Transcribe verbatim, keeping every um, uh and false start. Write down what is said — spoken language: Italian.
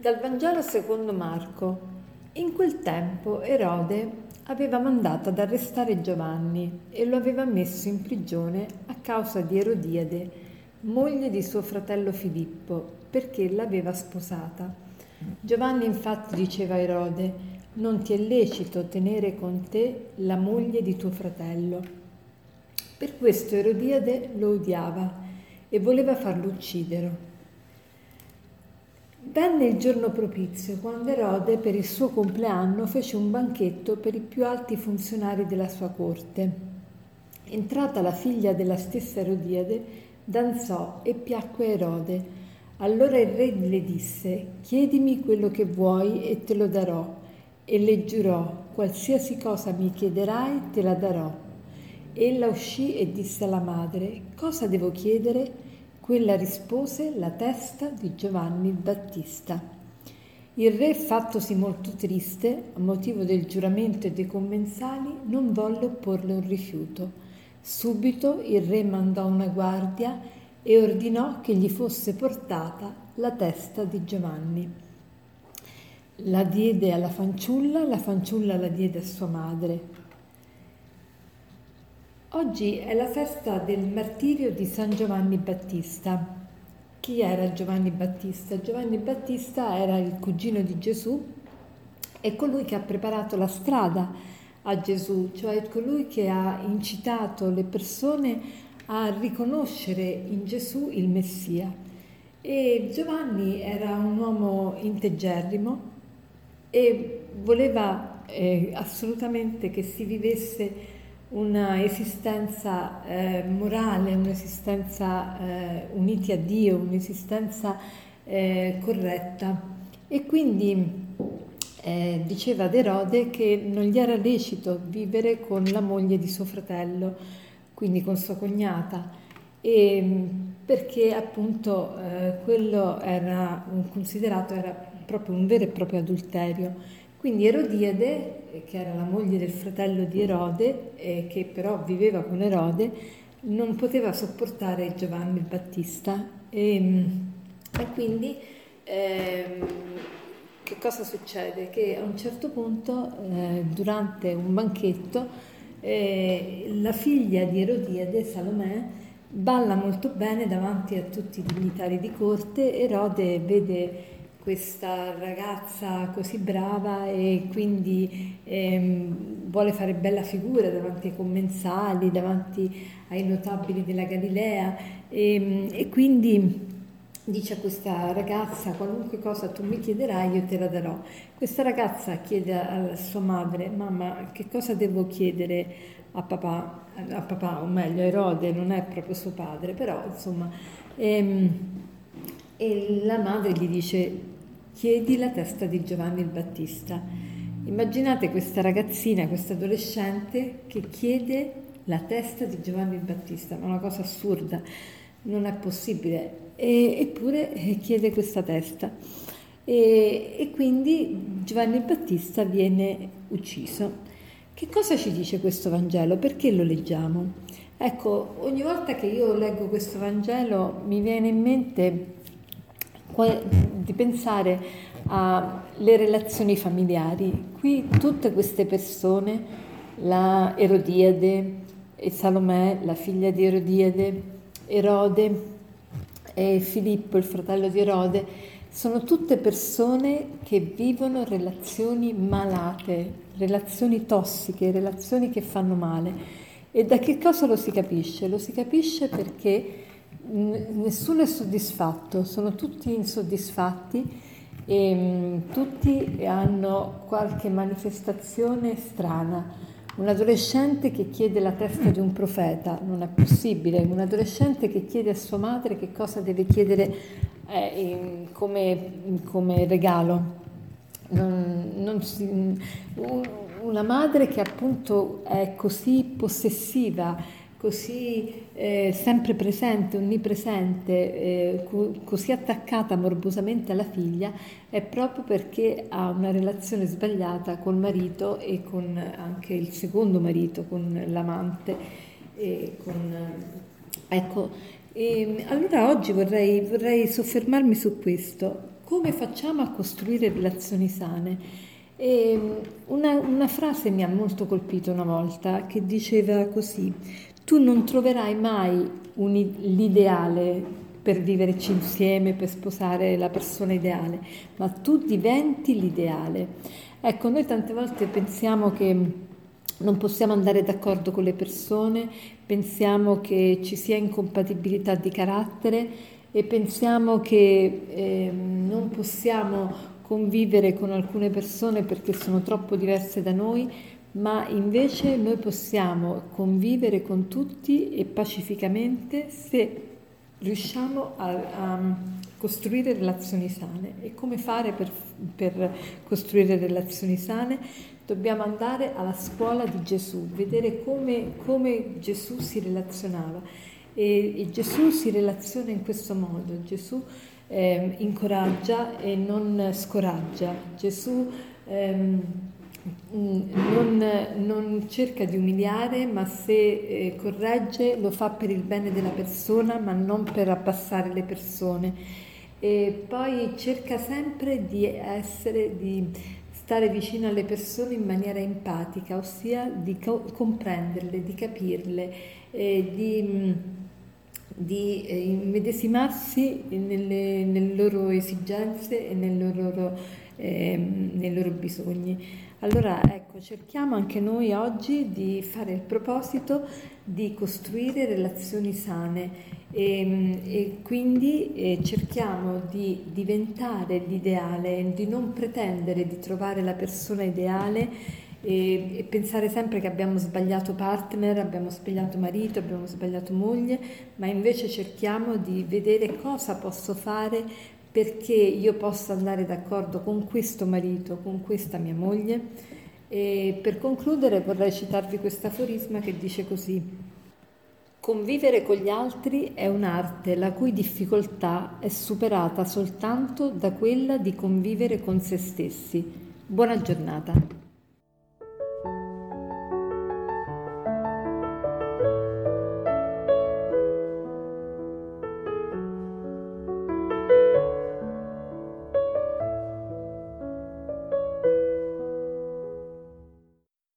Dal Vangelo secondo Marco. In quel tempo Erode aveva mandato ad arrestare Giovanni e lo aveva messo in prigione a causa di Erodiade, moglie di suo fratello Filippo, perché l'aveva sposata. Giovanni infatti diceva a Erode: «Non ti è lecito tenere con te la moglie di tuo fratello». Per questo Erodiade lo odiava e voleva farlo uccidere. Venne il giorno propizio, quando Erode per il suo compleanno fece un banchetto per i più alti funzionari della sua corte. Entrata la figlia della stessa Erodiade, danzò e piacque a Erode. Allora il re le disse: «Chiedimi quello che vuoi e te lo darò». E le giurò: «Qualsiasi cosa mi chiederai, te la darò». Ella uscì e disse alla madre: «Cosa devo chiedere?» Quella rispose: la testa di Giovanni il Battista. Il re, fattosi molto triste, a motivo del giuramento e dei commensali, non volle opporle un rifiuto. Subito il re mandò una guardia e ordinò che gli fosse portata la testa di Giovanni. La diede alla fanciulla, la fanciulla la diede a sua madre. Oggi è la festa del martirio di San Giovanni Battista. Chi era Giovanni Battista? Giovanni Battista era il cugino di Gesù e colui che ha preparato la strada a Gesù, cioè colui che ha incitato le persone a riconoscere in Gesù il Messia. E Giovanni era un uomo integerrimo e voleva eh, assolutamente che si vivesse una esistenza eh, morale, un'esistenza eh, uniti a Dio, un'esistenza eh, corretta. E quindi eh, diceva ad Erode che non gli era lecito vivere con la moglie di suo fratello, quindi con sua cognata, e, perché appunto eh, quello era considerato era proprio un vero e proprio adulterio. Quindi Erodiade, che era la moglie del fratello di Erode, eh, che però viveva con Erode, non poteva sopportare Giovanni il Battista. E, e quindi eh, che cosa succede? Che a un certo punto, eh, durante un banchetto, eh, la figlia di Erodiade, Salomè, balla molto bene davanti a tutti i dignitari di corte. Erode vede questa ragazza così brava e quindi ehm, vuole fare bella figura davanti ai commensali, davanti ai notabili della Galilea e, e quindi dice a questa ragazza: qualunque cosa tu mi chiederai io te la darò. Questa ragazza chiede a sua madre: mamma, che cosa devo chiedere a papà, a papà o meglio Erode non è proprio suo padre, però insomma ehm, e la madre gli dice: chiedi la testa di Giovanni il Battista. Immaginate questa ragazzina, questa adolescente che chiede la testa di Giovanni il Battista, ma una cosa assurda, non è possibile, e, eppure chiede questa testa. E, e quindi Giovanni il Battista viene ucciso. Che cosa ci dice questo Vangelo? Perché lo leggiamo? Ecco, ogni volta che io leggo questo Vangelo mi viene in mente di pensare alle relazioni familiari. Qui tutte queste persone, la Erodiade, e Salomè, la figlia di Erodiade, Erode e Filippo, il fratello di Erode, sono tutte persone che vivono relazioni malate, relazioni tossiche, relazioni che fanno male. E da che cosa lo si capisce? Lo si capisce perché nessuno è soddisfatto, sono tutti insoddisfatti e mh, tutti hanno qualche manifestazione strana. Un adolescente che chiede la testa di un profeta non è possibile. Un adolescente che chiede a sua madre che cosa deve chiedere eh, in, come, in, come regalo. Non, non si, un, una madre che appunto è così possessiva, così eh, sempre presente, onnipresente, eh, co- così attaccata morbosamente alla figlia, è proprio perché ha una relazione sbagliata col marito e con anche il secondo marito, con l'amante. E con, ecco, e allora oggi vorrei, vorrei soffermarmi su questo. come facciamo a costruire relazioni sane? E una, una frase mi ha molto colpito una volta, che diceva così: tu non troverai mai un, l'ideale per viverci insieme, per sposare la persona ideale, ma tu diventi l'ideale. Ecco, noi tante volte pensiamo che non possiamo andare d'accordo con le persone, pensiamo che ci sia incompatibilità di carattere e pensiamo che eh, non possiamo convivere con alcune persone perché sono troppo diverse da noi, ma invece noi possiamo convivere con tutti e pacificamente se riusciamo a, a costruire relazioni sane. E come fare per, per costruire relazioni sane? Dobbiamo andare alla scuola di Gesù, vedere come, come Gesù si relazionava. E, e Gesù si relaziona in questo modo: Gesù eh, incoraggia e non scoraggia, Gesù ehm, non, non cerca di umiliare, ma se eh, corregge lo fa per il bene della persona, ma non per abbassare le persone. E poi cerca sempre di essere, di stare vicino alle persone in maniera empatica, ossia di co- comprenderle, di capirle, eh, di, di eh, immedesimarsi nelle, nelle loro esigenze e nei loro, eh, nei loro bisogni. Allora, ecco, cerchiamo anche noi oggi di fare il proposito di costruire relazioni sane e, e quindi eh, cerchiamo di diventare l'ideale, di non pretendere di trovare la persona ideale e, e pensare sempre che abbiamo sbagliato partner, abbiamo sbagliato marito, abbiamo sbagliato moglie, ma invece cerchiamo di vedere cosa posso fare perché io possa andare d'accordo con questo marito, con questa mia moglie. E per concludere vorrei citarvi questo aforisma che dice così: convivere con gli altri è un'arte la cui difficoltà è superata soltanto da quella di convivere con se stessi. Buona giornata.